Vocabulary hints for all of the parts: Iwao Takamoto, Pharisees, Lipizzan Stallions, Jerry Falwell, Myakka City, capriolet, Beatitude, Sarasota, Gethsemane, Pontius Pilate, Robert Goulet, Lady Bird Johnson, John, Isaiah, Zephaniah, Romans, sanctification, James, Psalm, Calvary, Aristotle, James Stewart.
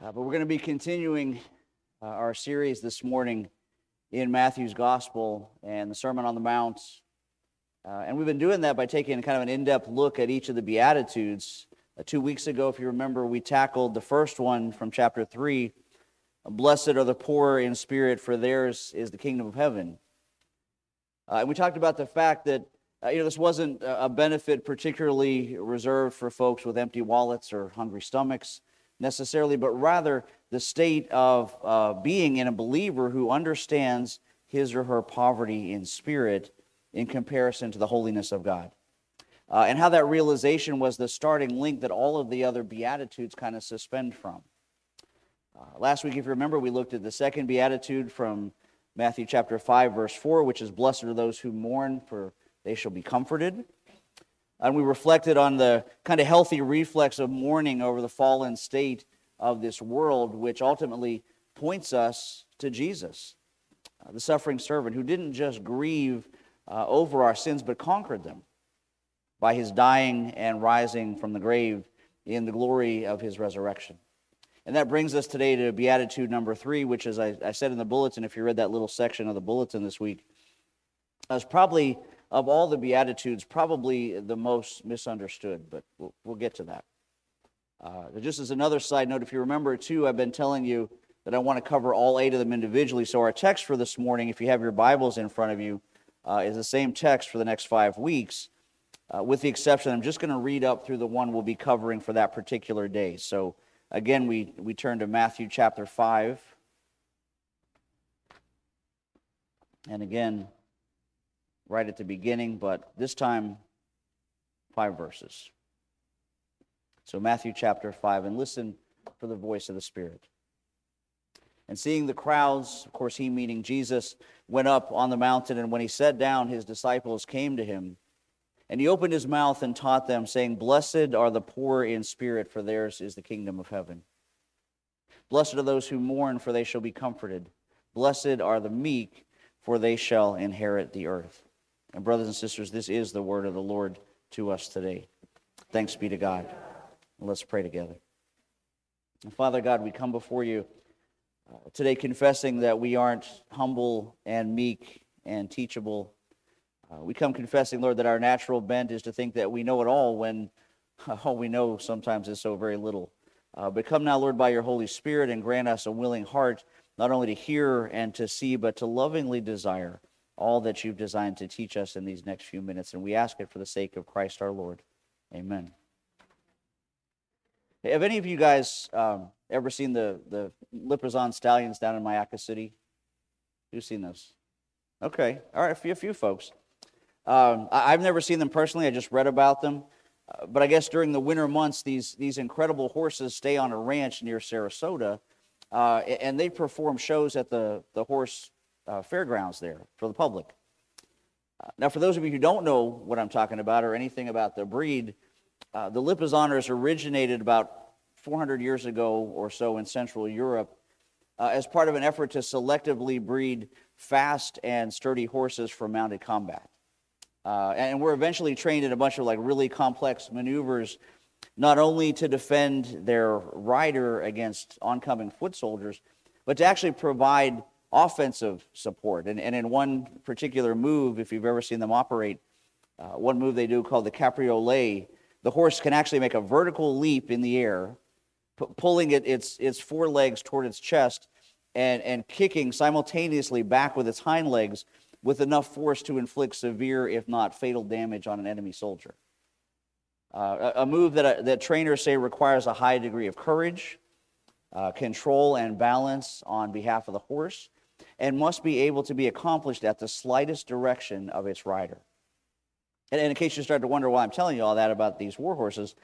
But we're going to be continuing our series this morning in Matthew's Gospel and the Sermon on the Mount. And we've been doing that by taking kind of an in-depth look at each of the Beatitudes. 2 weeks ago, if you remember, we tackled the first one from chapter 3. Blessed are the poor in spirit, for theirs is the kingdom of heaven. And we talked about the fact that this wasn't a benefit particularly reserved for folks with empty wallets or hungry stomachs necessarily, but rather the state of being in a believer who understands his or her poverty in spirit in comparison to the holiness of God. And how that realization was the starting link that all of the other Beatitudes kind of suspend from. Last week, if you remember, we looked at the second Beatitude from Matthew chapter 5, verse 4, which is, "Blessed are those who mourn, for they shall be comforted." And we reflected on the kind of healthy reflex of mourning over the fallen state of this world, which ultimately points us to Jesus, the suffering servant, who didn't just grieve over our sins, but conquered them by his dying and rising from the grave in the glory of his resurrection. And that brings us today to Beatitude number 3, which, as I said in the bulletin, if you read that little section of the bulletin this week, is probably, of all the Beatitudes, probably the most misunderstood, but we'll get to that. Just as another side note, if you remember, too, I've been telling you that I want to cover all 8 of them individually, so our text for this morning, if you have your Bibles in front of you, is the same text for the next 5 weeks, with the exception I'm just going to read up through the one we'll be covering for that particular day. So, again, we turn to Matthew chapter 5. And again, right at the beginning, but this time, 5 verses. So Matthew chapter 5, and listen for the voice of the Spirit. "And seeing the crowds," of course, he meaning Jesus, "went up on the mountain, and when he sat down, his disciples came to him. And he opened his mouth and taught them, saying, 'Blessed are the poor in spirit, for theirs is the kingdom of heaven. Blessed are those who mourn, for they shall be comforted. Blessed are the meek, for they shall inherit the earth.'" And brothers and sisters, this is the word of the Lord to us today. Thanks be to God. Let's pray together. And Father God, we come before you today confessing that we aren't humble and meek and teachable. We come confessing, Lord, that our natural bent is to think that we know it all when all we know sometimes is so very little. But come now, Lord, by your Holy Spirit and grant us a willing heart, not only to hear and to see, but to lovingly desire all that you've designed to teach us in these next few minutes. And we ask it for the sake of Christ our Lord. Amen. Hey, have any of you guys ever seen the Lipizzan Stallions down in Myakka City? Who's seen those? Okay. All right, a few folks. I've never seen them personally. I just read about them. But I guess during the winter months, these incredible horses stay on a ranch near Sarasota, and they perform shows at the horse fairgrounds there for the public. Now, for those of you who don't know what I'm talking about or anything about the breed, the Lipizzaners originated about 400 years ago or so in Central Europe as part of an effort to selectively breed fast and sturdy horses for mounted combat. And we're eventually trained in a bunch of really complex maneuvers, not only to defend their rider against oncoming foot soldiers, but to actually provide offensive support. And in one particular move, if you've ever seen them operate, one move they do called the capriolet, the horse can actually make a vertical leap in the air, pulling its forelegs toward its chest and kicking simultaneously back with its hind legs, with enough force to inflict severe, if not fatal, damage on an enemy soldier. A move that trainers say requires a high degree of courage, control, and balance on behalf of the horse, and must be able to be accomplished at the slightest direction of its rider. And in case you start to wonder why I'm telling you all that about these war horses,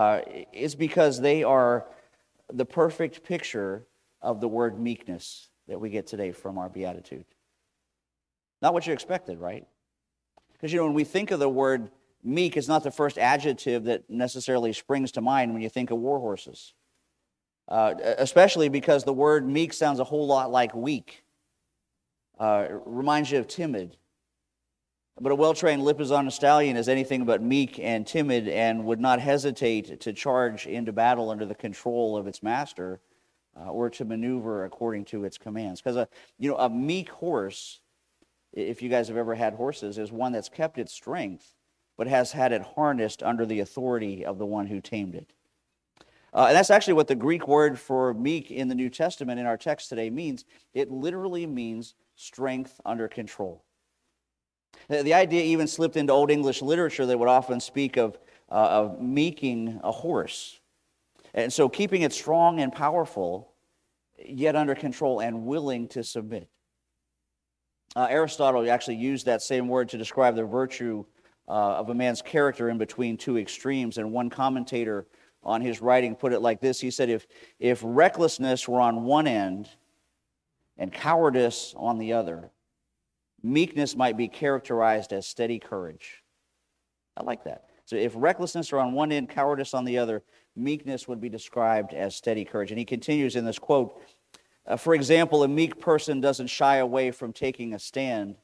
it's because they are the perfect picture of the word meekness that we get today from our Beatitude. Not what you expected, right? Because, when we think of the word meek, it's not the first adjective that necessarily springs to mind when you think of war horses. Especially because the word meek sounds a whole lot like weak. It reminds you of timid. But a well-trained Lipizzan stallion is anything but meek and timid and would not hesitate to charge into battle under the control of its master or to maneuver according to its commands. Because a meek horse, if you guys have ever had horses, is one that's kept its strength, but has had it harnessed under the authority of the one who tamed it. And that's actually what the Greek word for meek in the New Testament in our text today means. It literally means strength under control. The idea even slipped into Old English literature that would often speak of meeking a horse. And so keeping it strong and powerful, yet under control and willing to submit. Aristotle actually used that same word to describe the virtue of a man's character in between two extremes. And one commentator on his writing put it like this. He said, if recklessness were on one end and cowardice on the other, meekness might be characterized as steady courage. I like that. So if recklessness were on one end, cowardice on the other, meekness would be described as steady courage. And he continues in this quote, for example, a meek person doesn't shy away from taking a stand.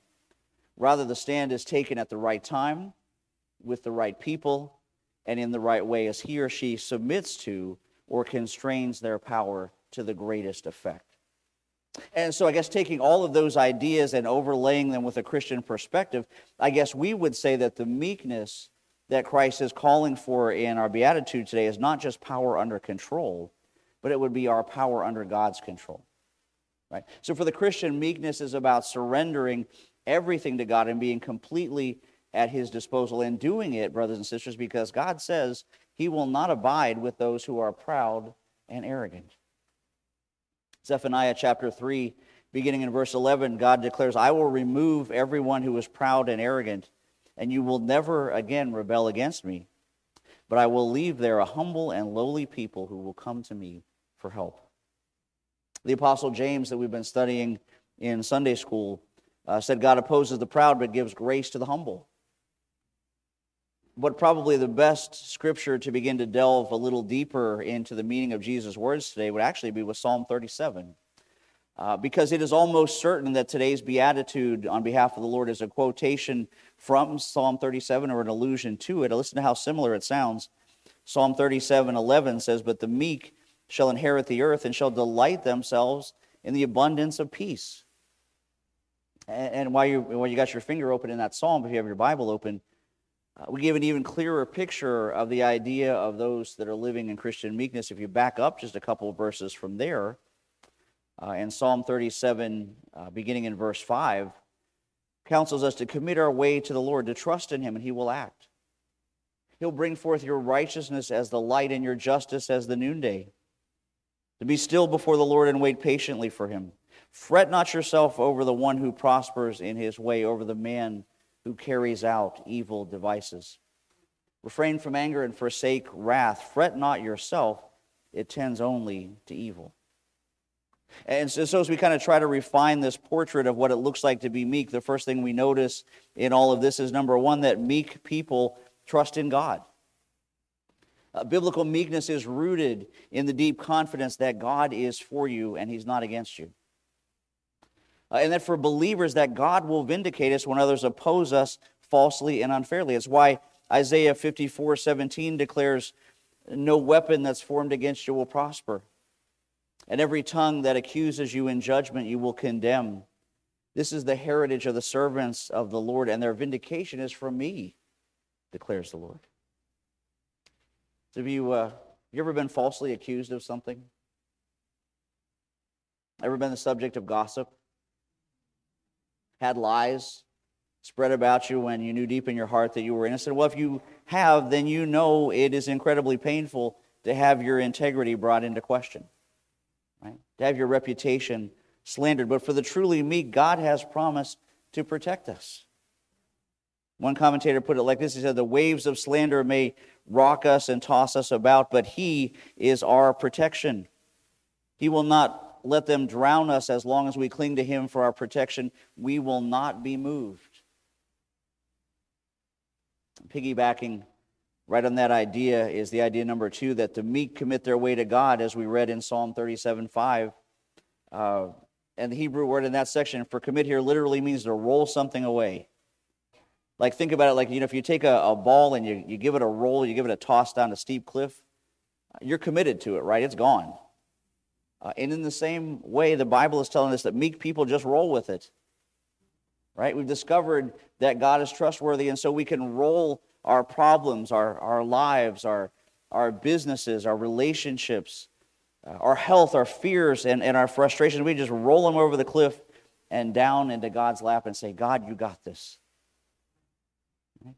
Rather, the stand is taken at the right time, with the right people, and in the right way as he or she submits to or constrains their power to the greatest effect. And so I guess taking all of those ideas and overlaying them with a Christian perspective, I guess we would say that the meekness that Christ is calling for in our beatitude today is not just power under control, but it would be our power under God's control. Right? So for the Christian, meekness is about surrendering everything to God and being completely at his disposal, and doing it, brothers and sisters, because God says he will not abide with those who are proud and arrogant. Zephaniah chapter 3, beginning in verse 11, God declares, I will remove everyone who is proud and arrogant, and you will never again rebel against me, but I will leave there a humble and lowly people who will come to me for help. The Apostle James that we've been studying in Sunday school said God opposes the proud but gives grace to the humble. But probably the best scripture to begin to delve a little deeper into the meaning of Jesus' words today would actually be with Psalm 37, because it is almost certain that today's beatitude on behalf of the Lord is a quotation from Psalm 37 or an allusion to it. Listen to how similar it sounds. Psalm 37:11 says, but the meek shall inherit the earth and shall delight themselves in the abundance of peace. And while you got your finger open in that psalm, if you have your Bible open, we give an even clearer picture of the idea of those that are living in Christian meekness. If you back up just a couple of verses from there, in Psalm 37, beginning in verse 5, counsels us to commit our way to the Lord, to trust in him, and he will act. He'll bring forth your righteousness as the light and your justice as the noonday. To be still before the Lord and wait patiently for him. Fret not yourself over the one who prospers in his way, over the man who carries out evil devices. Refrain from anger and forsake wrath. Fret not yourself, it tends only to evil. And so as we kind of try to refine this portrait of what it looks like to be meek, the first thing we notice in all of this is, number one, that meek people trust in God. Biblical meekness is rooted in the deep confidence that God is for you and he's not against you. And that for believers, that God will vindicate us when others oppose us falsely and unfairly. It's why Isaiah 54:17 declares, no weapon that's formed against you will prosper. And every tongue that accuses you in judgment, you will condemn. This is the heritage of the servants of the Lord, and their vindication is from me, declares the Lord. So have you ever been falsely accused of something? Ever been the subject of gossip? Had lies spread about you when you knew deep in your heart that you were innocent? Well, if you have, then you know it is incredibly painful to have your integrity brought into question, right? To have your reputation slandered. But for the truly meek, God has promised to protect us. One commentator put it like this. He said, the waves of slander may rock us and toss us about, but he is our protection. He will not let them drown us as long as we cling to him for our protection. We will not be moved. Piggybacking right on that idea is the idea number two, that the meek commit their way to God, as we read in Psalm 37:5. And the Hebrew word in that section for commit here literally means to roll something away. Like, think about it like, if you take a ball and you give it a roll, you give it a toss down a steep cliff, you're committed to it, right? It's gone. And in the same way, the Bible is telling us that meek people just roll with it, right? We've discovered that God is trustworthy, and so we can roll our problems, our lives, our businesses, our relationships, our health, our fears, and our frustrations. We just roll them over the cliff and down into God's lap and say, God, you got this. Right?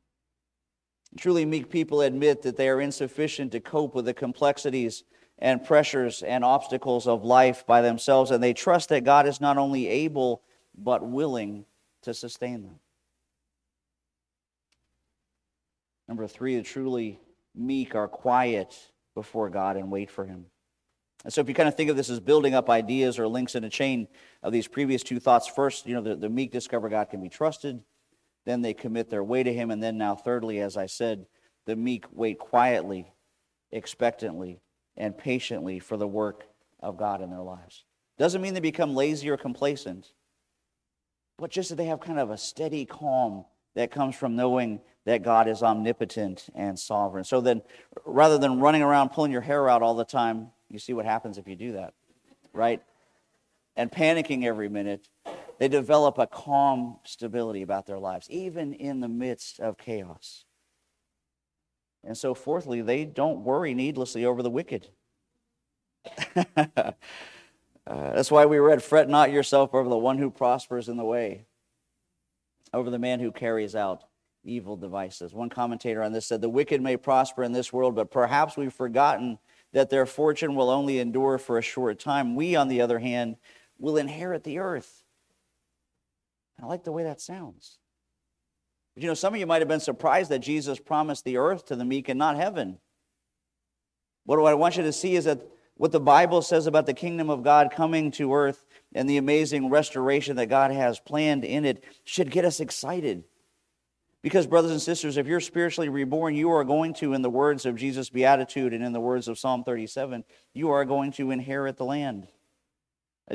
Truly meek people admit that they are insufficient to cope with the complexities and pressures and obstacles of life by themselves, and they trust that God is not only able but willing to sustain them. Number three, the truly meek are quiet before God and wait for Him. And so if you kind of think of this as building up ideas or links in a chain of these previous two thoughts, first, the meek discover God can be trusted, then they commit their way to Him, and then now thirdly, as I said, the meek wait quietly, expectantly, and patiently for the work of God in their lives. Doesn't mean they become lazy or complacent, but just that they have kind of a steady calm that comes from knowing that God is omnipotent and sovereign. So then, rather than running around pulling your hair out all the time, you see what happens if you do that, right? And panicking every minute, they develop a calm stability about their lives, even in the midst of chaos. And so, fourthly, they don't worry needlessly over the wicked. That's why we read, fret not yourself over the one who prospers in the way, over the man who carries out evil devices. One commentator on this said, the wicked may prosper in this world, but perhaps we've forgotten that their fortune will only endure for a short time. We, on the other hand, will inherit the earth. I like the way that sounds. But some of you might have been surprised that Jesus promised the earth to the meek and not heaven. What I want you to see is that what the Bible says about the kingdom of God coming to earth and the amazing restoration that God has planned in it should get us excited. Because, brothers and sisters, if you're spiritually reborn, you are going to, in the words of Jesus' beatitude and in the words of Psalm 37, you are going to inherit the land,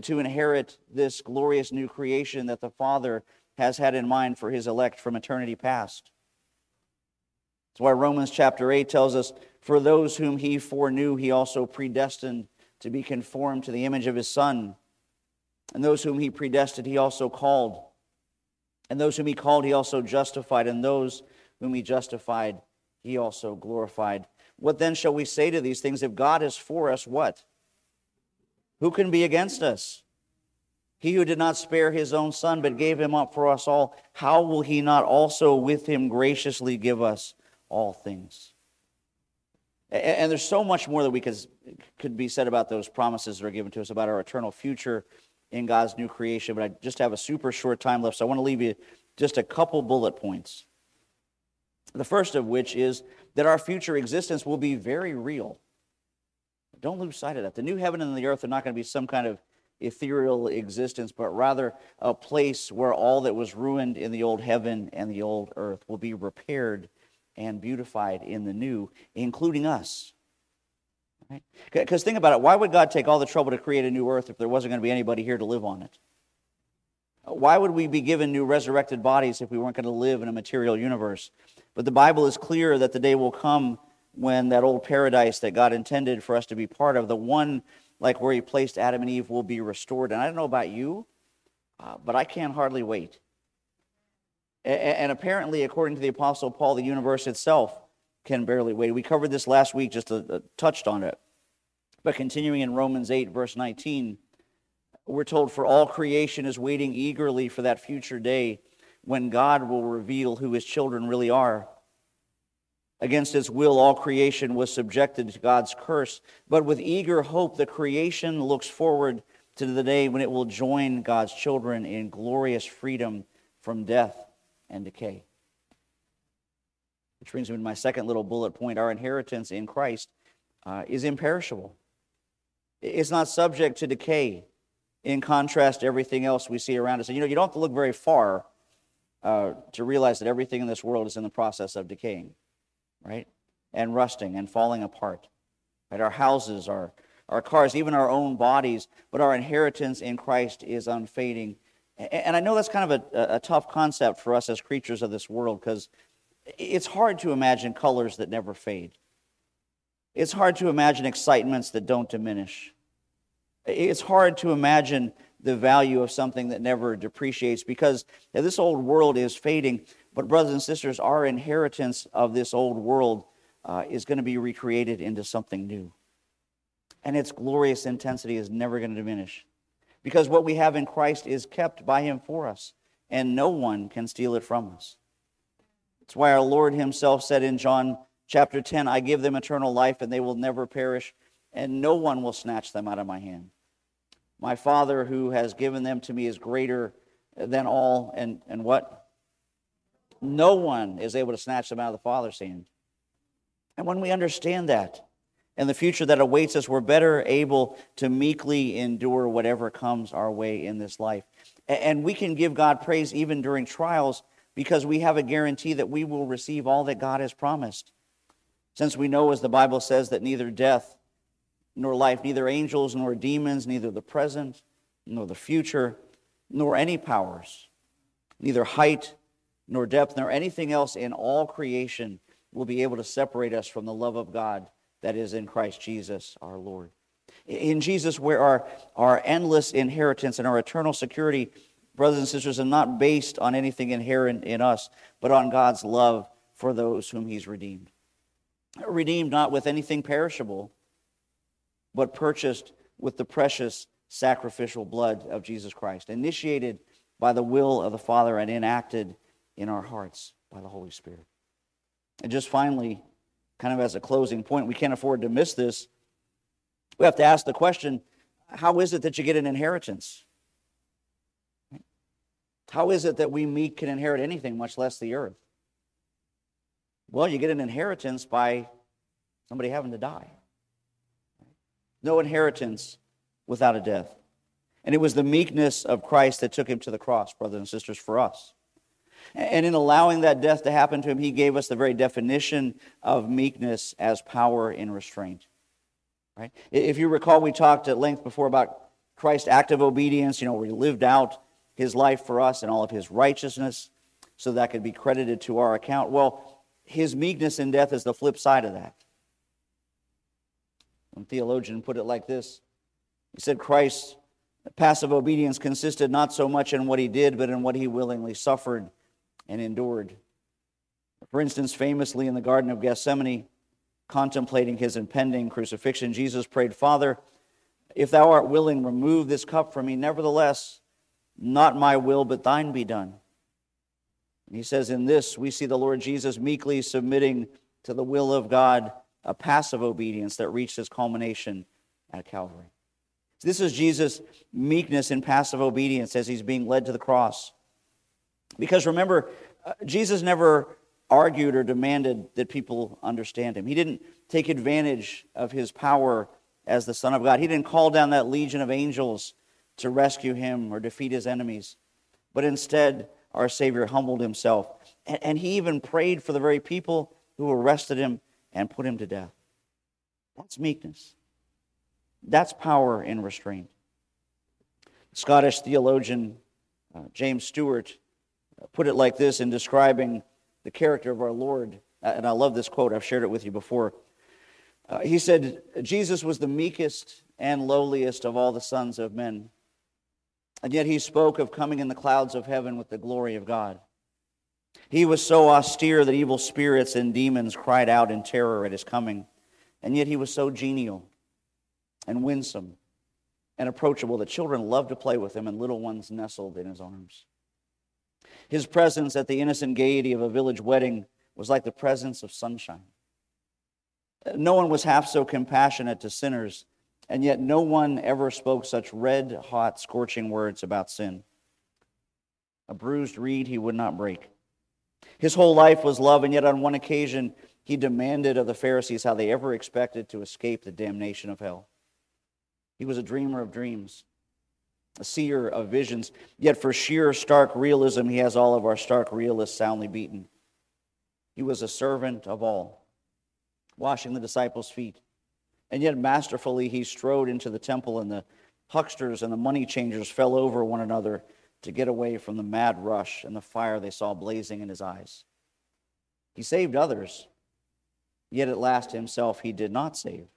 to inherit this glorious new creation that the Father has had in mind for His elect from eternity past. That's why Romans chapter 8 tells us, for those whom He foreknew, He also predestined to be conformed to the image of His Son. And those whom He predestined, He also called. And those whom He called, He also justified. And those whom He justified, He also glorified. What then shall we say to these things? If God is for us, what? Who can be against us? He who did not spare His own Son, but gave Him up for us all, how will He not also with Him graciously give us all things? And there's so much more that we could be said about those promises that are given to us about our eternal future in God's new creation, but I just have a super short time left, so I want to leave you just a couple bullet points. The first of which is that our future existence will be very real. Don't lose sight of that. The new heaven and the earth are not going to be some kind of ethereal existence, but rather a place where all that was ruined in the old heaven and the old earth will be repaired and beautified in the new, including us. Right? Because think about it, why would God take all the trouble to create a new earth if there wasn't going to be anybody here to live on it? Why would we be given new resurrected bodies if we weren't going to live in a material universe? But the Bible is clear that the day will come when that old paradise that God intended for us to be part of, the one like where He placed Adam and Eve, will be restored. And I don't know about you, but I can hardly wait. And apparently, according to the Apostle Paul, the universe itself can barely wait. We covered this last week, just touched on it. But continuing in Romans 8, verse 19, we're told, for all creation is waiting eagerly for that future day when God will reveal who His children really are. Against its will, all creation was subjected to God's curse, but with eager hope, the creation looks forward to the day when it will join God's children in glorious freedom from death and decay. Which brings me to my second little bullet point. Our inheritance in Christ is imperishable. It's not subject to decay, in contrast to everything else we see around us. And you don't have to look very far to realize that everything in this world is in the process of decaying, right? And rusting and falling apart. Right? Our houses, our cars, even our own bodies, but our inheritance in Christ is unfading. And I know that's kind of a tough concept for us as creatures of this world, because it's hard to imagine colors that never fade. It's hard to imagine excitements that don't diminish. It's hard to imagine the value of something that never depreciates, because this old world is fading. But brothers and sisters, our inheritance of this old world is going to be recreated into something new. And its glorious intensity is never going to diminish, because what we have in Christ is kept by him for us, and no one can steal it from us. It's why our Lord himself said in John chapter 10, "I give them eternal life, and they will never perish, and no one will snatch them out of my hand. My Father who has given them to me is greater than all," and what? "No one is able to snatch them out of the Father's hand." And when we understand that, and the future that awaits us, we're better able to meekly endure whatever comes our way in this life. And we can give God praise even during trials, because we have a guarantee that we will receive all that God has promised. Since we know, as the Bible says, that neither death nor life, neither angels nor demons, neither the present nor the future, nor any powers, neither height nor depth, nor anything else in all creation will be able to separate us from the love of God that is in Christ Jesus our Lord. In Jesus, where our endless inheritance and our eternal security, brothers and sisters, are not based on anything inherent in us, but on God's love for those whom he's redeemed. Redeemed not with anything perishable, but purchased with the precious sacrificial blood of Jesus Christ, initiated by the will of the Father and enacted in our hearts by the Holy Spirit. And just finally, kind of as a closing point, we can't afford to miss this. We have to ask the question, how is it that you get an inheritance? How is it that we meek can inherit anything, much less the earth? Well, you get an inheritance by somebody having to die. No inheritance without a death. And it was the meekness of Christ that took him to the cross, brothers and sisters, for us. And in allowing that death to happen to him, he gave us the very definition of meekness as power in restraint. Right? If you recall, we talked at length before about Christ's act of obedience, where he lived out his life for us and all of his righteousness, so that could be credited to our account. Well, his meekness in death is the flip side of that. One theologian put it like this. He said Christ's passive obedience consisted not so much in what he did, but in what he willingly suffered and endured. For instance, famously in the Garden of Gethsemane, contemplating his impending crucifixion, Jesus prayed, "Father, if thou art willing, remove this cup from me. Nevertheless, not my will, but thine be done." And he says in this, we see the Lord Jesus meekly submitting to the will of God, a passive obedience that reached its culmination at Calvary. This is Jesus' meekness in passive obedience as he's being led to the cross. Because remember, Jesus never argued or demanded that people understand him. He didn't take advantage of his power as the Son of God. He didn't call down that legion of angels to rescue him or defeat his enemies. But instead, our Savior humbled himself. And he even prayed for the very people who arrested him and put him to death. That's meekness. That's power in restraint. Scottish theologian James Stewart put it like this in describing the character of our Lord, and I love this quote, I've shared it with you before. He said, "Jesus was the meekest and lowliest of all the sons of men, and yet he spoke of coming in the clouds of heaven with the glory of God. He was so austere that evil spirits and demons cried out in terror at his coming. And yet he was so genial and winsome and approachable that children loved to play with him and little ones nestled in his arms. His presence at the innocent gaiety of a village wedding was like the presence of sunshine. No one was half so compassionate to sinners, and yet no one ever spoke such red-hot, scorching words about sin. A bruised reed he would not break. His whole life was love, and yet on one occasion he demanded of the Pharisees how they ever expected to escape the damnation of hell. He was a dreamer of dreams, a seer of visions, yet for sheer stark realism he has all of our stark realists soundly beaten. He was a servant of all, washing the disciples' feet, and yet masterfully he strode into the temple, and the hucksters and the money changers fell over one another to get away from the mad rush and the fire they saw blazing in his eyes. He saved others, yet at last himself he did not save.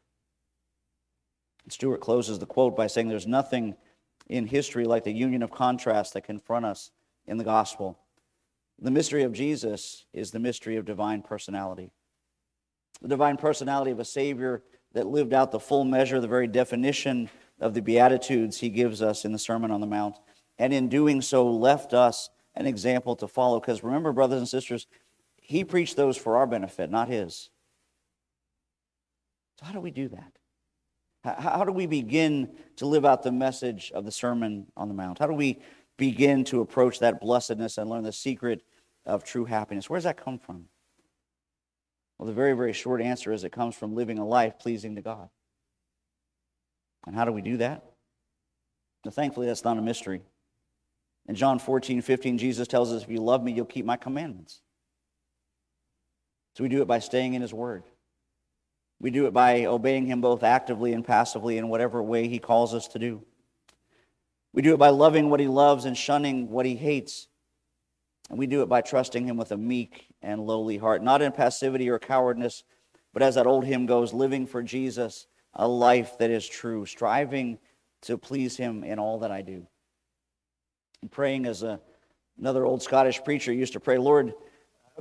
Stewart closes the quote by saying there's nothing in history like the union of contrasts that confront us in the gospel. The mystery of Jesus is the mystery of divine personality. The divine personality of a Savior that lived out the full measure, the very definition of the Beatitudes he gives us in the Sermon on the Mount, and in doing so left us an example to follow. Because remember, brothers and sisters, he preached those for our benefit, not his. So how do we do that? How do we begin to live out the message of the Sermon on the Mount? How do we begin to approach that blessedness and learn the secret of true happiness? Where does that come from? Well, the very, very short answer is it comes from living a life pleasing to God. And how do we do that? Now, thankfully, that's not a mystery. In John 14:15, Jesus tells us, if you love me, you'll keep my commandments. So we do it by staying in his word. We do it by obeying him both actively and passively in whatever way he calls us to do. We do it by loving what he loves and shunning what he hates. And we do it by trusting him with a meek and lowly heart, not in passivity or cowardice, but as that old hymn goes, living for Jesus, a life that is true, striving to please him in all that I do. And praying as another old Scottish preacher used to pray, Lord,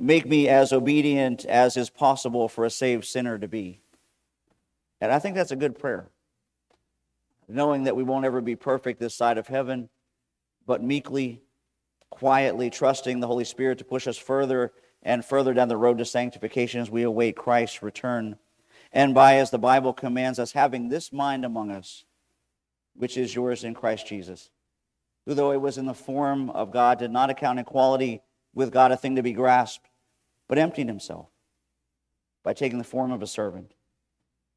make me as obedient as is possible for a saved sinner to be. And I think that's a good prayer, knowing that we won't ever be perfect this side of heaven, but meekly, quietly trusting the Holy Spirit to push us further and further down the road to sanctification as we await Christ's return. And by, as the Bible commands us, having this mind among us, which is yours in Christ Jesus, who though it was in the form of God, did not account equality with God a thing to be grasped, but emptied himself by taking the form of a servant,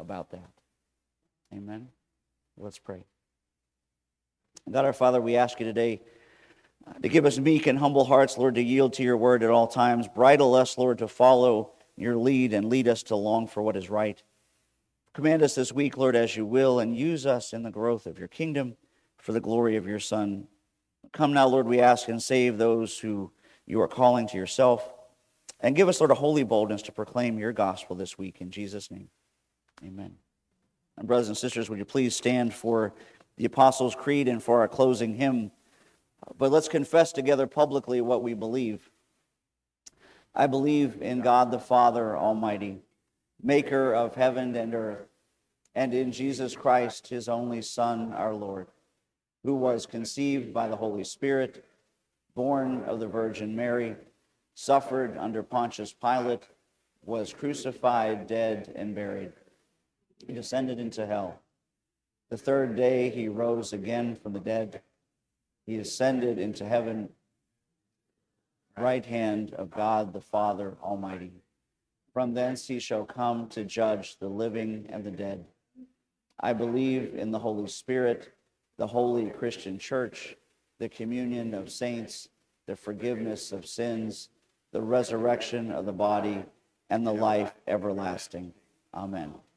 about that. Amen. Let's pray. God our Father, we ask you today to give us meek and humble hearts, Lord, to yield to your word at all times. Bridle us, Lord, to follow your lead and lead us to long for what is right. Command us this week, Lord, as you will, and use us in the growth of your kingdom for the glory of your Son. Come now, Lord, we ask, and save those who you are calling to yourself. And give us, Lord, a holy boldness to proclaim your gospel this week. In Jesus' name, amen. And brothers and sisters, would you please stand for the Apostles' Creed and for our closing hymn. But let's confess together publicly what we believe. I believe in God the Father Almighty, maker of heaven and earth, and in Jesus Christ, his only Son, our Lord, who was conceived by the Holy Spirit, born of the Virgin Mary, suffered under Pontius Pilate, was crucified, dead, and buried. He descended into hell. The third day he rose again from the dead. He ascended into heaven, right hand of God the Father Almighty. From thence he shall come to judge the living and the dead. I believe in the Holy Spirit, the holy Christian church, the communion of saints, the forgiveness of sins, the resurrection of the body, and the life everlasting. Amen.